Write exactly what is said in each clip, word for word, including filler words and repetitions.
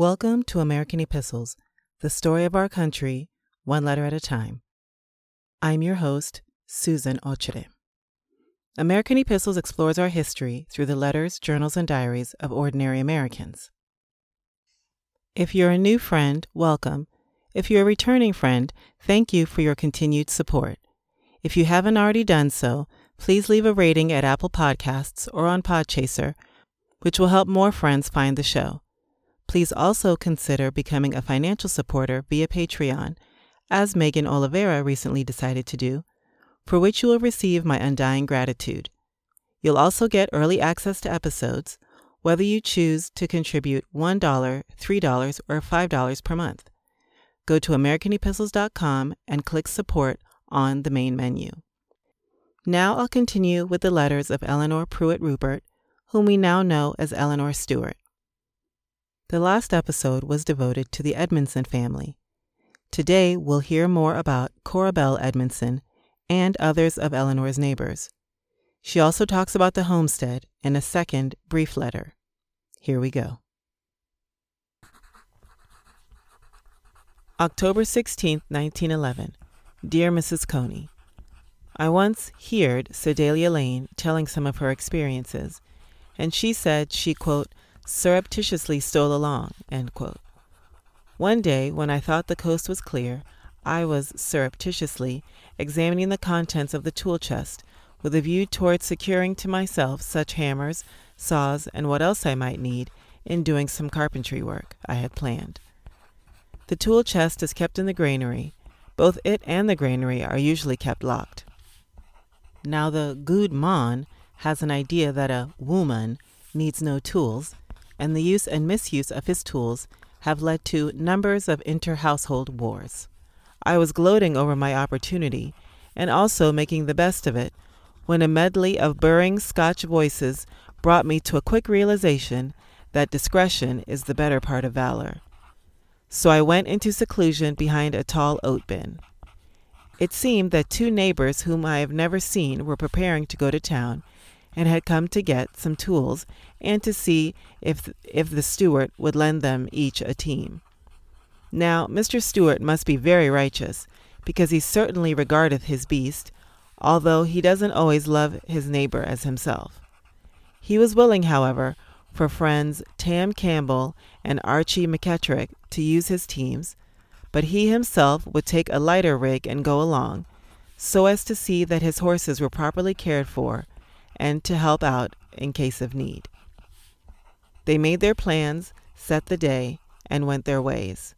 Welcome to American Epistles, the story of our country, one letter at a time. I'm your host, Susan Ochere. American Epistles explores our history through the letters, journals, and diaries of ordinary Americans. If you're a new friend, welcome. If you're a returning friend, thank you for your continued support. If you haven't already done so, please leave a rating at Apple Podcasts or on Podchaser, which will help more friends find the show. Please also consider becoming a financial supporter via Patreon, as Megan Oliveira recently decided to do, for which you will receive my undying gratitude. You'll also get early access to episodes, whether you choose to contribute one dollar, three dollars, or five dollars per month. Go to American Epistles dot com and click Support on the main menu. Now I'll continue with the letters of Eleanor Pruitt Rupert, whom we now know as Eleanor Stewart. The last episode was devoted to the Edmondson family. Today, we'll hear more about Cora Belle Edmondson and others of Eleanor's neighbors. She also talks about the homestead in a second brief letter. Here we go. October sixteenth, nineteen eleven. Dear Missus Coney, I once heard Sedalia Lane telling some of her experiences, and she said she, quote, surreptitiously stole along, end quote. One day, when I thought the coast was clear, I was surreptitiously examining the contents of the tool chest with a view toward securing to myself such hammers, saws, and what else I might need in doing some carpentry work I had planned. The tool chest is kept in the granary. Both it and the granary are usually kept locked. Now the good man has an idea that a woman needs no tools, and the use and misuse of his tools have led to numbers of inter-household wars. I was gloating over my opportunity, and also making the best of it, when a medley of burring Scotch voices brought me to a quick realization that discretion is the better part of valor. So I went into seclusion behind a tall oat bin. It seemed that two neighbors whom I have never seen were preparing to go to town, and had come to get some tools and to see if if the Stewart would lend them each a team. Now, Mister Stewart must be very righteous, because he certainly regardeth his beast, although he doesn't always love his neighbor as himself. He was willing, however, for friends Tam Campbell and Archie McKetrick to use his teams, but he himself would take a lighter rig and go along, so as to see that his horses were properly cared for, and to help out in case of need. They made their plans, set the day, and went their ways.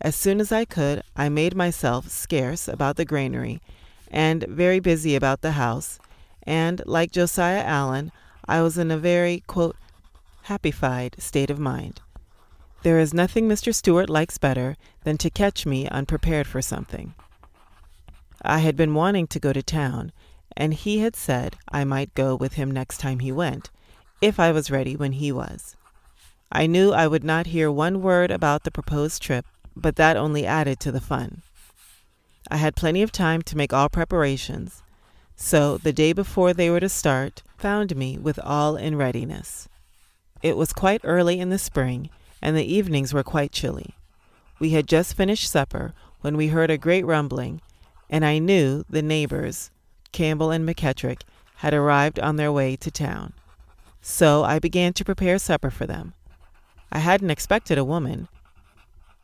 As soon as I could, I made myself scarce about the granary, and very busy about the house, and, like Josiah Allen, I was in a very, quote, happified state of mind. There is nothing Mister Stewart likes better than to catch me unprepared for something. I had been wanting to go to town, and he had said I might go with him next time he went, if I was ready when he was. I knew I would not hear one word about the proposed trip, but that only added to the fun. I had plenty of time to make all preparations, so the day before they were to start found me with all in readiness. It was quite early in the spring, and the evenings were quite chilly. We had just finished supper when we heard a great rumbling, and I knew the neighbors, Campbell and McKetrick, had arrived on their way to town. So I began to prepare supper for them. I hadn't expected a woman,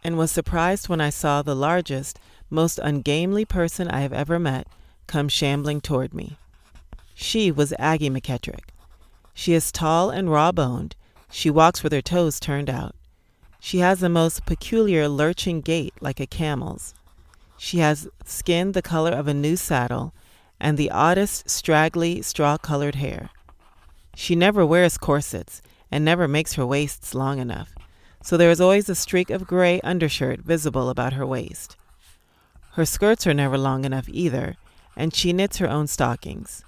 and was surprised when I saw the largest, most ungainly person I have ever met come shambling toward me. She was Aggie McKetrick. She is tall and raw-boned. She walks with her toes turned out. She has a most peculiar lurching gait like a camel's. She has skin the color of a new saddle, and the oddest, straggly, straw-colored hair. She never wears corsets, and never makes her waists long enough, so there is always a streak of gray undershirt visible about her waist. Her skirts are never long enough either, and she knits her own stockings.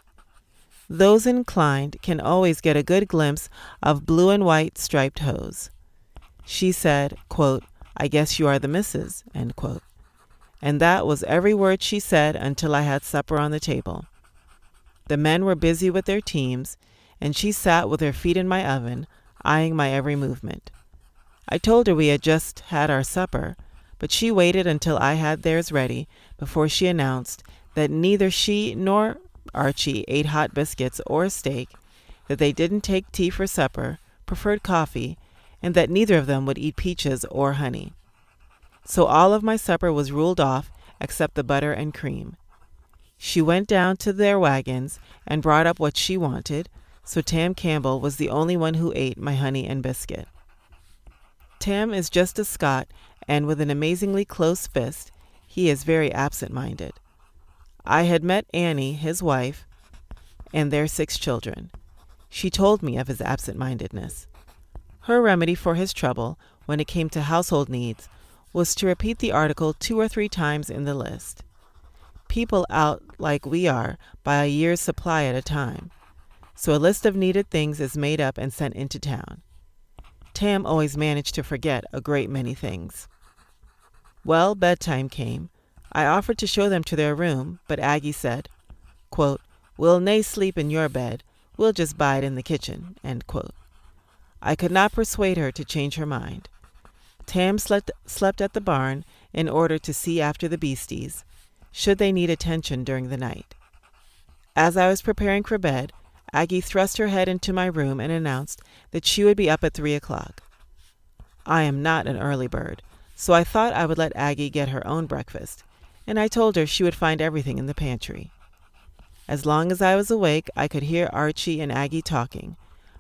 Those inclined can always get a good glimpse of blue and white striped hose. She said, quote, I guess you are the missus, end quote. And that was every word she said until I had supper on the table. The men were busy with their teams, and she sat with her feet in my oven, eyeing my every movement. I told her we had just had our supper, but she waited until I had theirs ready before she announced that neither she nor Archie ate hot biscuits or steak, that they didn't take tea for supper, preferred coffee, and that neither of them would eat peaches or honey. So all of my supper was ruled off except the butter and cream. She went down to their wagons and brought up what she wanted, so Tam Campbell was the only one who ate my honey and biscuit. Tam is just a Scot, and with an amazingly close fist, he is very absent-minded. I had met Annie, his wife, and their six children. She told me of his absent-mindedness. Her remedy for his trouble, when it came to household needs, was to repeat the article two or three times in the list. People out like we are by a year's supply at a time, so a list of needed things is made up and sent into town. Tam always managed to forget a great many things. Well, bedtime came. I offered to show them to their room, but Aggie said, quote, "We'll nae sleep in your bed. We'll just bide in the kitchen," end quote. I could not persuade her to change her mind. Tam slept, slept at the barn in order to see after the beasties, should they need attention during the night. As I was preparing for bed, Aggie thrust her head into my room and announced that she would be up at three o'clock. I am not an early bird, so I thought I would let Aggie get her own breakfast, and I told her she would find everything in the pantry. As long as I was awake, I could hear Archie and Aggie talking,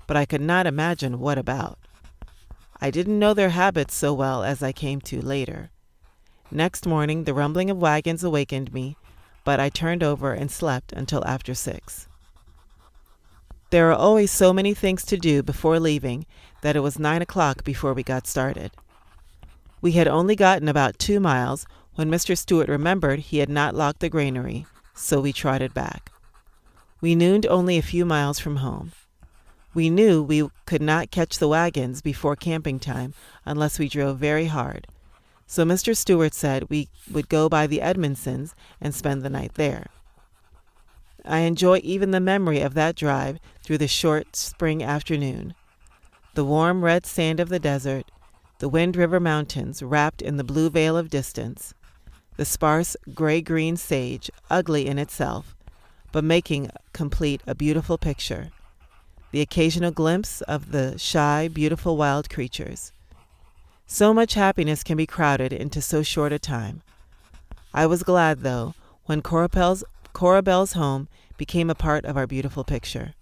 but I could not imagine what about. I didn't know their habits so well as I came to later. Next morning, the rumbling of wagons awakened me, but I turned over and slept until after six. There are always so many things to do before leaving that it was nine o'clock before we got started. We had only gotten about two miles when Mister Stewart remembered he had not locked the granary, so we trotted back. We nooned only a few miles from home. We knew we could not catch the wagons before camping time unless we drove very hard, so Mister Stewart said we would go by the Edmondsons and spend the night there. I enjoy even the memory of that drive through the short spring afternoon. The warm red sand of the desert, the Wind River Mountains wrapped in the blue veil of distance, the sparse gray-green sage, ugly in itself, but making complete a beautiful picture, the occasional glimpse of the shy, beautiful wild creatures. So much happiness can be crowded into so short a time. I was glad, though, when Cora Belle's Cora Belle's home became a part of our beautiful picture.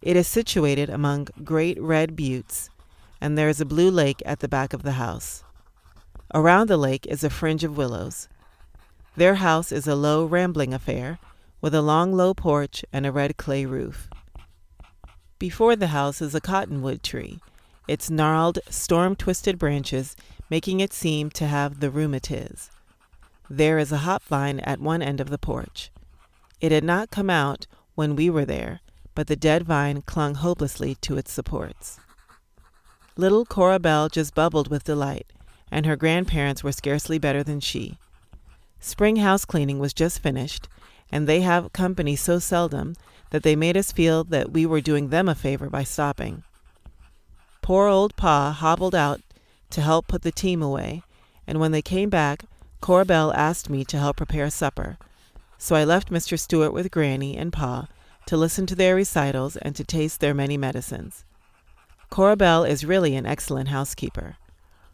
It is situated among great red buttes, and there is a blue lake at the back of the house. Around the lake is a fringe of willows. Their house is a low, rambling affair, with a long, low porch and a red clay roof. Before the house is a cottonwood tree, its gnarled, storm-twisted branches making it seem to have the room it is. There is a hop vine at one end of the porch. It had not come out when we were there, but the dead vine clung hopelessly to its supports. Little Cora Belle just bubbled with delight, and her grandparents were scarcely better than she. Spring house cleaning was just finished, and they have company so seldom that they made us feel that we were doing them a favor by stopping. Poor old Pa hobbled out to help put the team away, and when they came back, Cora Belle asked me to help prepare supper, so I left Mister Stewart with Granny and Pa to listen to their recitals and to taste their many medicines. Cora Belle is really an excellent housekeeper.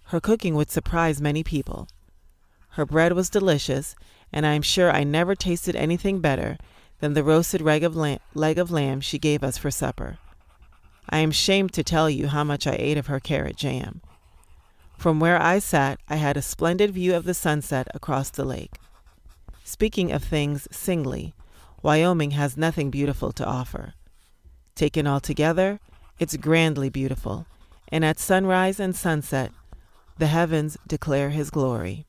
Her cooking would surprise many people. Her bread was delicious, and I am sure I never tasted anything better than the roasted leg of, lamb, leg of lamb she gave us for supper. I am ashamed to tell you how much I ate of her carrot jam. From where I sat, I had a splendid view of the sunset across the lake. Speaking of things singly, Wyoming has nothing beautiful to offer. Taken all together, it's grandly beautiful, and at sunrise and sunset, the heavens declare his glory.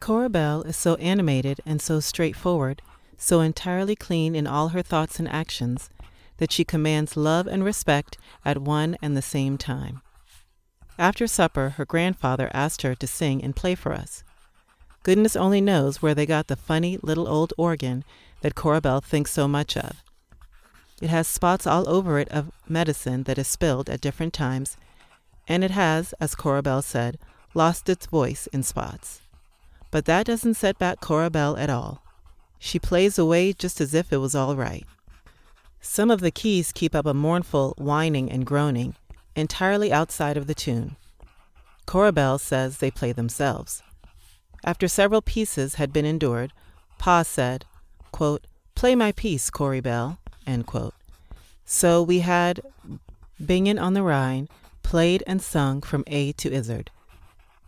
Cora Belle is so animated and so straightforward, so entirely clean in all her thoughts and actions, that she commands love and respect at one and the same time. After supper, her grandfather asked her to sing and play for us. Goodness only knows where they got the funny little old organ that Cora Belle thinks so much of. It has spots all over it of medicine that is spilled at different times, And it has, as Cora Belle said, lost its voice in spots. But that doesn't set back Cora Belle at all. She plays away just as if it was all right. Some of the keys keep up a mournful whining and groaning, entirely outside of the tune. Cora Belle says they play themselves. After several pieces had been endured, Pa said, quote, "Play my piece, Cora Belle," end quote. So we had Bingen on the Rhine, played and sung from A to Izzard.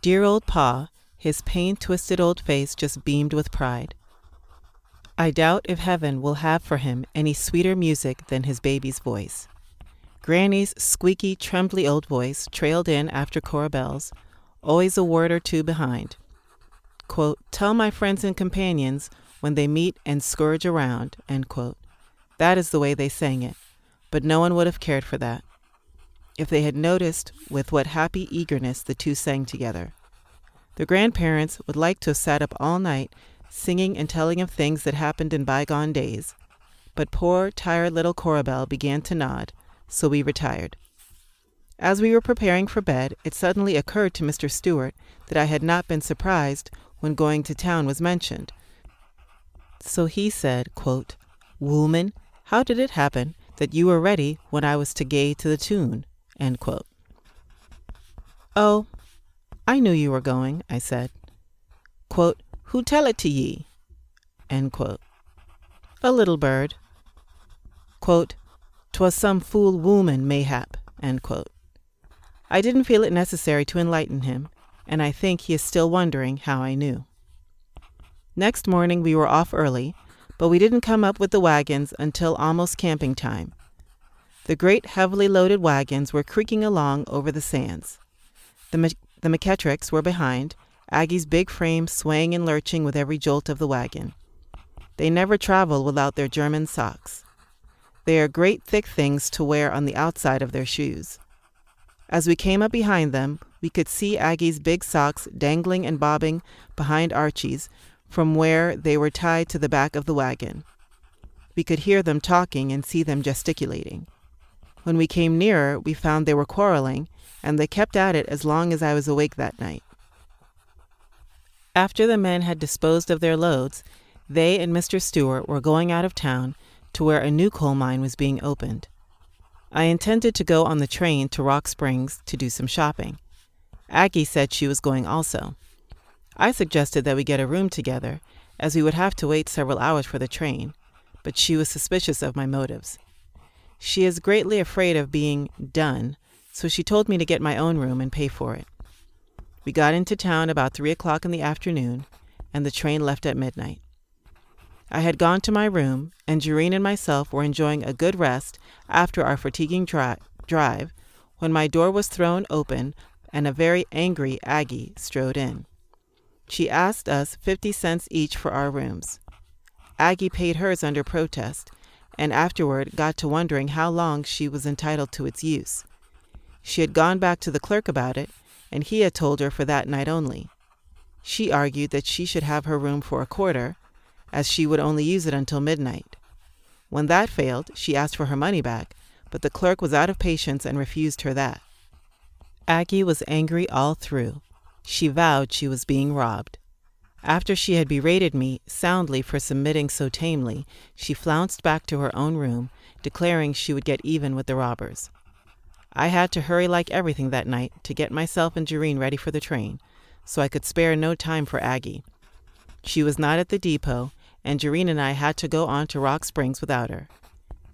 Dear old Pa, his pain-twisted old face just beamed with pride. I doubt if heaven will have for him any sweeter music than his baby's voice. Granny's squeaky, trembly old voice trailed in after Cora Belle's, always a word or two behind. Quote, "Tell my friends and companions when they meet and scourge around," end quote. That is the way they sang it, but no one would have cared for that if they had noticed with what happy eagerness the two sang together. The grandparents would like to have sat up all night singing and telling of things that happened in bygone days, but poor, tired little Cora Belle began to nod, so we retired. As we were preparing for bed, it suddenly occurred to Mister Stewart that I had not been surprised when going to town was mentioned. So he said, quote, "Woolman, how did it happen that you were ready when I was to gay to the tune?" End quote. "Oh, I knew you were going," I said. Quote, "Who tell it to ye?" End quote. "A little bird." Quote, "'Twas some fool woman, mayhap," end quote. I didn't feel it necessary to enlighten him, and I think he is still wondering how I knew. Next morning we were off early, but we didn't come up with the wagons until almost camping time. The great heavily loaded wagons were creaking along over the sands. The, Ma- the McKetricks were behind, Aggie's big frame swaying and lurching with every jolt of the wagon. They never travel without their German socks. They are great thick things to wear on the outside of their shoes. As we came up behind them, we could see Aggie's big socks dangling and bobbing behind Archie's from where they were tied to the back of the wagon. We could hear them talking and see them gesticulating. When we came nearer, we found they were quarreling, and they kept at it as long as I was awake that night. After the men had disposed of their loads, they and Mister Stewart were going out of town to where a new coal mine was being opened. I intended to go on the train to Rock Springs to do some shopping. Aggie said she was going also. I suggested that we get a room together, as we would have to wait several hours for the train, but she was suspicious of my motives. She is greatly afraid of being done, so she told me to get my own room and pay for it. We got into town about three o'clock in the afternoon, and the train left at midnight. I had gone to my room, and Jerrine and myself were enjoying a good rest after our fatiguing dri- drive, when my door was thrown open and a very angry Aggie strode in. She asked us fifty cents each for our rooms. Aggie paid hers under protest, and afterward got to wondering how long she was entitled to its use. She had gone back to the clerk about it, and he had told her for that night only. She argued that she should have her room for a quarter, as she would only use it until midnight. When that failed, she asked for her money back, but the clerk was out of patience and refused her that. Aggie was angry all through. She vowed she was being robbed. After she had berated me soundly for submitting so tamely, she flounced back to her own room, declaring she would get even with the robbers. I had to hurry like everything that night to get myself and Jerrine ready for the train, so I could spare no time for Aggie. She was not at the depot, and Jerrine and I had to go on to Rock Springs without her.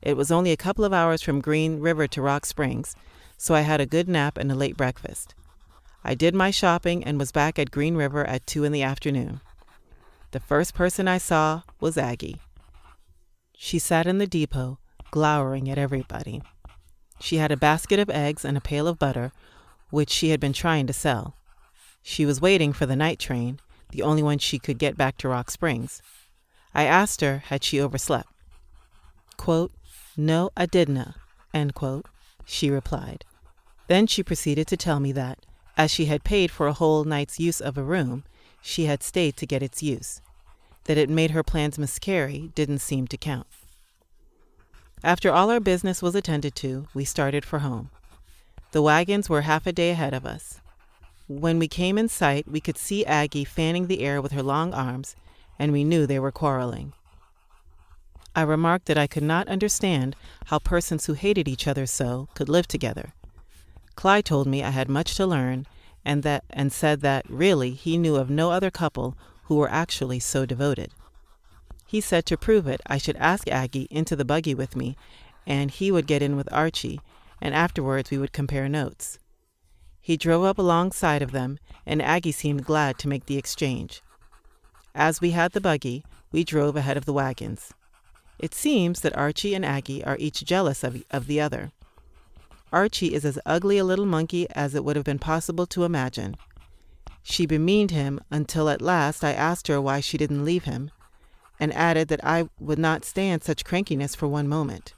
It was only a couple of hours from Green River to Rock Springs, so I had a good nap and a late breakfast. I did my shopping and was back at Green River at two in the afternoon. The first person I saw was Aggie. She sat in the depot, glowering at everybody. She had a basket of eggs and a pail of butter, which she had been trying to sell. She was waiting for the night train, the only one she could get back to Rock Springs. I asked her had she overslept. Quote, "No, I didna," end quote, she replied. Then she proceeded to tell me that, as she had paid for a whole night's use of a room, she had stayed to get its use. That it made her plans miscarry didn't seem to count. After all our business was attended to, we started for home. The wagons were half a day ahead of us. When we came in sight, we could see Aggie fanning the air with her long arms, and we knew they were quarreling. I remarked that I could not understand how persons who hated each other so could live together. Clyde told me I had much to learn, and that and said that, really, he knew of no other couple who were actually so devoted. He said to prove it, I should ask Aggie into the buggy with me, and he would get in with Archie, and afterwards we would compare notes. He drove up alongside of them, and Aggie seemed glad to make the exchange. As we had the buggy, we drove ahead of the wagons. It seems that Archie and Aggie are each jealous of, of the other. Archie is as ugly a little monkey as it would have been possible to imagine. She bemeaned him until at last I asked her why she didn't leave him, and added that I would not stand such crankiness for one moment.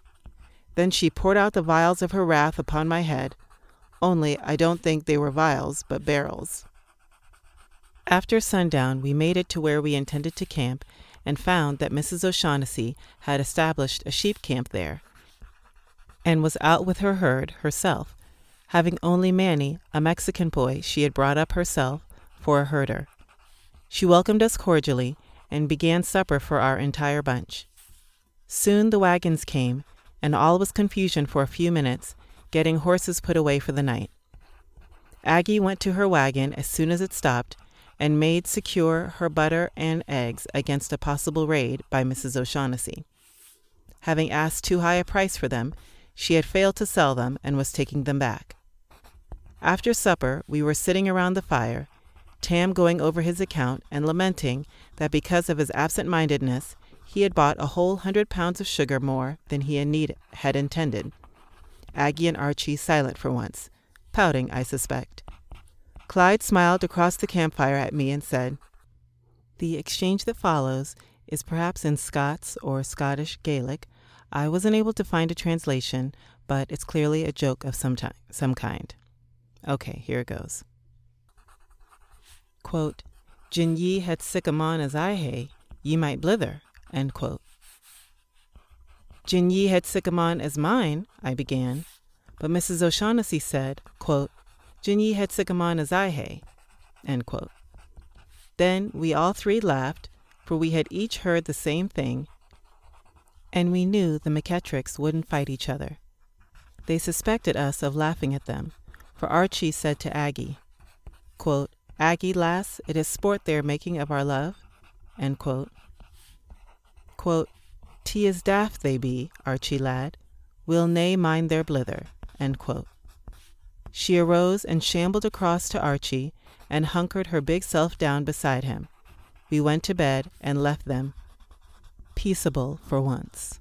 Then she poured out the vials of her wrath upon my head, only I don't think they were vials but barrels. After sundown we made it to where we intended to camp, and found that Missus O'Shaughnessy had established a sheep camp there, and was out with her herd herself, having only Manny, a Mexican boy she had brought up herself, for a herder. She welcomed us cordially, and began supper for our entire bunch. Soon the wagons came, and all was confusion for a few minutes, getting horses put away for the night. Aggie went to her wagon as soon as it stopped, and made secure her butter and eggs against a possible raid by Missus O'Shaughnessy. Having asked too high a price for them, she had failed to sell them and was taking them back. After supper, we were sitting around the fire, Tam going over his account and lamenting that because of his absent-mindedness, he had bought a whole hundred pounds of sugar more than he had, need- had intended. Aggie and Archie silent for once, pouting, I suspect. Clyde smiled across the campfire at me and said, "The exchange that follows is perhaps in Scots or Scottish Gaelic. I wasn't able to find a translation, but it's clearly a joke of some, t- some kind." Okay, here it goes. Quote, "Gin ye had sycamon as I hae, ye might blither," end quote. "Gin ye had sycamon as mine," I began, but Missus O'Shaughnessy said, quote, "Gin ye had sycamon as I hae," end quote. Then we all three laughed, for we had each heard the same thing, and we knew the McKetricks wouldn't fight each other. They suspected us of laughing at them, for Archie said to Aggie, quote, "Aggie, lass, it is sport they're making of our love," end quote. Quote, "'Tea is daft they be, Archie lad, we'll nae mind their blither," end quote. She arose and shambled across to Archie and hunkered her big self down beside him. We went to bed and left them peaceable for once.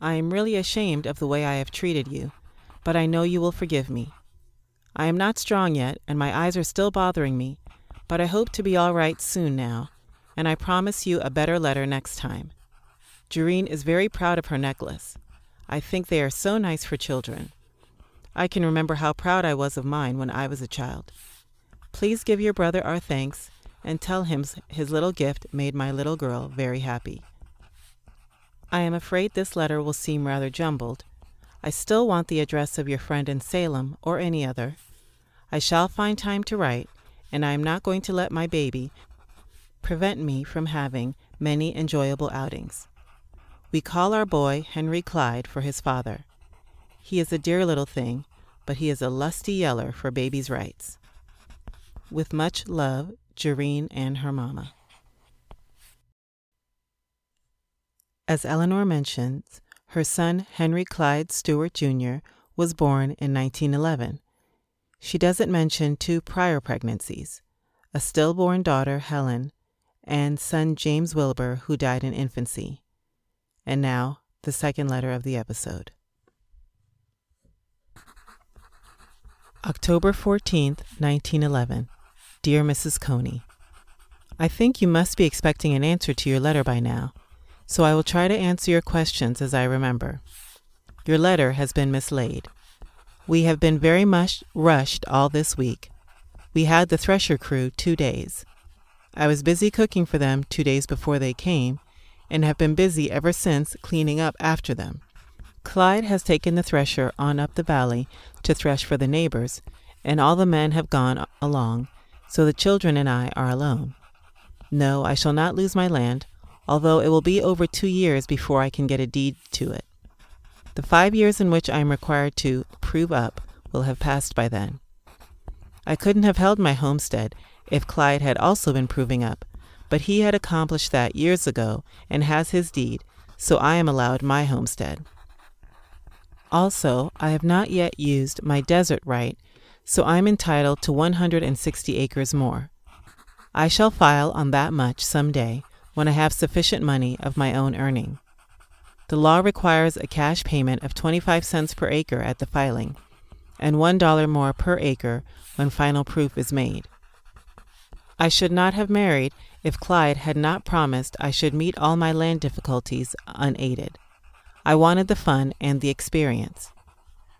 I am really ashamed of the way I have treated you, but I know you will forgive me. I am not strong yet, and my eyes are still bothering me, but I hope to be all right soon now, and I promise you a better letter next time. Jerrine is very proud of her necklace. I think they are so nice for children. I can remember how proud I was of mine when I was a child. Please give your brother our thanks and tell him his little gift made my little girl very happy. I am afraid this letter will seem rather jumbled. I still want the address of your friend in Salem or any other. I shall find time to write, and I am not going to let my baby prevent me from having many enjoyable outings. We call our boy Henry Clyde for his father. He is a dear little thing, but he is a lusty yeller for baby's rights. With much love, Jerrine and her mama. As Eleanor mentions, her son Henry Clyde Stewart Junior was born in nineteen eleven. She doesn't mention two prior pregnancies, a stillborn daughter, Helen, and son James Wilbur, who died in infancy. And now, the second letter of the episode. October fourteenth, nineteen eleven. Dear Missus Coney, I think you must be expecting an answer to your letter by now, so I will try to answer your questions as I remember. Your letter has been mislaid. We have been very much rushed all this week. We had the thresher crew two days. I was busy cooking for them two days before they came, and have been busy ever since cleaning up after them. Clyde has taken the thresher on up the valley to thresh for the neighbors, and all the men have gone along, so the children and I are alone. No, I shall not lose my land, although it will be over two years before I can get a deed to it. The five years in which I am required to prove up will have passed by then. I couldn't have held my homestead if Clyde had also been proving up, but he had accomplished that years ago and has his deed, so I am allowed my homestead. Also, I have not yet used my desert right, so I am entitled to one hundred sixty acres more. I shall file on that much some day when I have sufficient money of my own earning. The law requires a cash payment of twenty-five cents per acre at the filing, and one dollar more per acre when final proof is made. I should not have married if Clyde had not promised I should meet all my land difficulties unaided. I wanted the fun and the experience.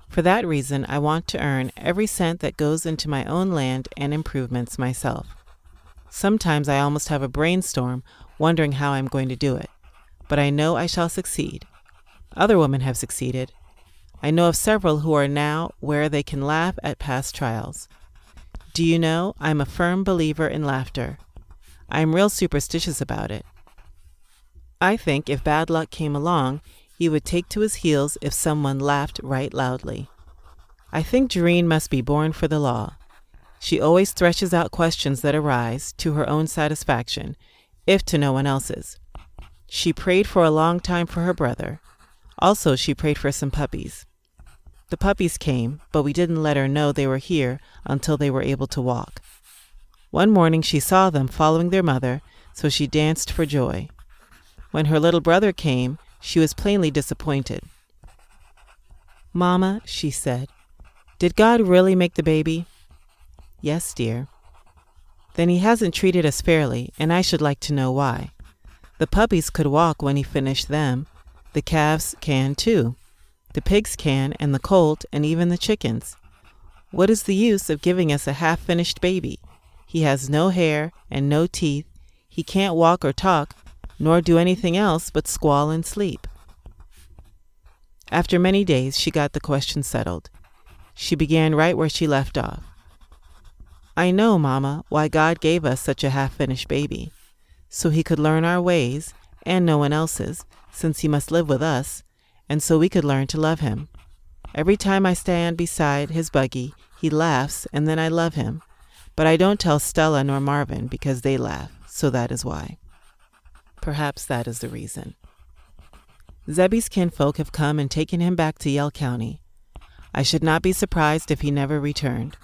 For that reason, I want to earn every cent that goes into my own land and improvements myself. Sometimes I almost have a brainstorm wondering how I'm going to do it, but I know I shall succeed. Other women have succeeded. I know of several who are now where they can laugh at past trials. Do you know, I'm a firm believer in laughter. I'm real superstitious about it. I think if bad luck came along, he would take to his heels if someone laughed right loudly. I think Jerrine must be born for the law. She always threshes out questions that arise to her own satisfaction, if to no one else's. She prayed for a long time for her brother. Also, she prayed for some puppies. The puppies came, but we didn't let her know they were here until they were able to walk. One morning she saw them following their mother, so she danced for joy. When her little brother came, she was plainly disappointed. "Mama," she said, "did God really make the baby?" "Yes, dear." "Then he hasn't treated us fairly, and I should like to know why. The puppies could walk when he finished them. The calves can, too. The pigs can, and the colt, and even the chickens. What is the use of giving us a half-finished baby? He has no hair and no teeth. He can't walk or talk, nor do anything else but squall and sleep." After many days, she got the question settled. She began right where she left off. "I know, Mama, why God gave us such a half-finished baby. So he could learn our ways, and no one else's, since he must live with us, and so we could learn to love him. Every time I stand beside his buggy, he laughs, and then I love him. But I don't tell Stella nor Marvin, because they laugh, so that is why." Perhaps that is the reason. Zebbie's kinfolk have come and taken him back to Yell County. I should not be surprised if he never returned.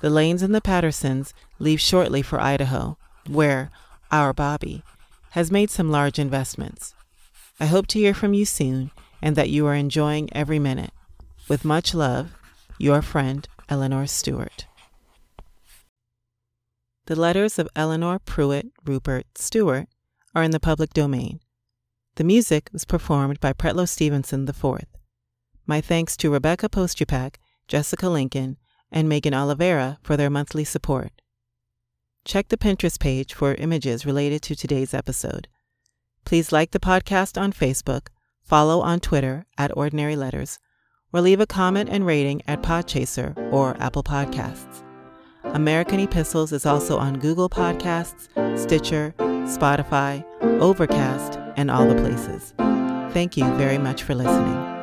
The Lanes and the Pattersons leave shortly for Idaho, where our Bobby has made some large investments. I hope to hear from you soon and that you are enjoying every minute. With much love, your friend, Eleanor Stewart. The letters of Eleanor Pruitt Rupert Stewart are in the public domain. The music was performed by Pretlow Stevenson the fourth. My thanks to Rebecca Postupak, Jessica Lincoln, and Megan Oliveira for their monthly support. Check the Pinterest page for images related to today's episode. Please like the podcast on Facebook, follow on Twitter at Ordinary Letters, or leave a comment and rating at Podchaser or Apple Podcasts. American Epistles is also on Google Podcasts, Stitcher, Spotify, Overcast, and all the places. Thank you very much for listening.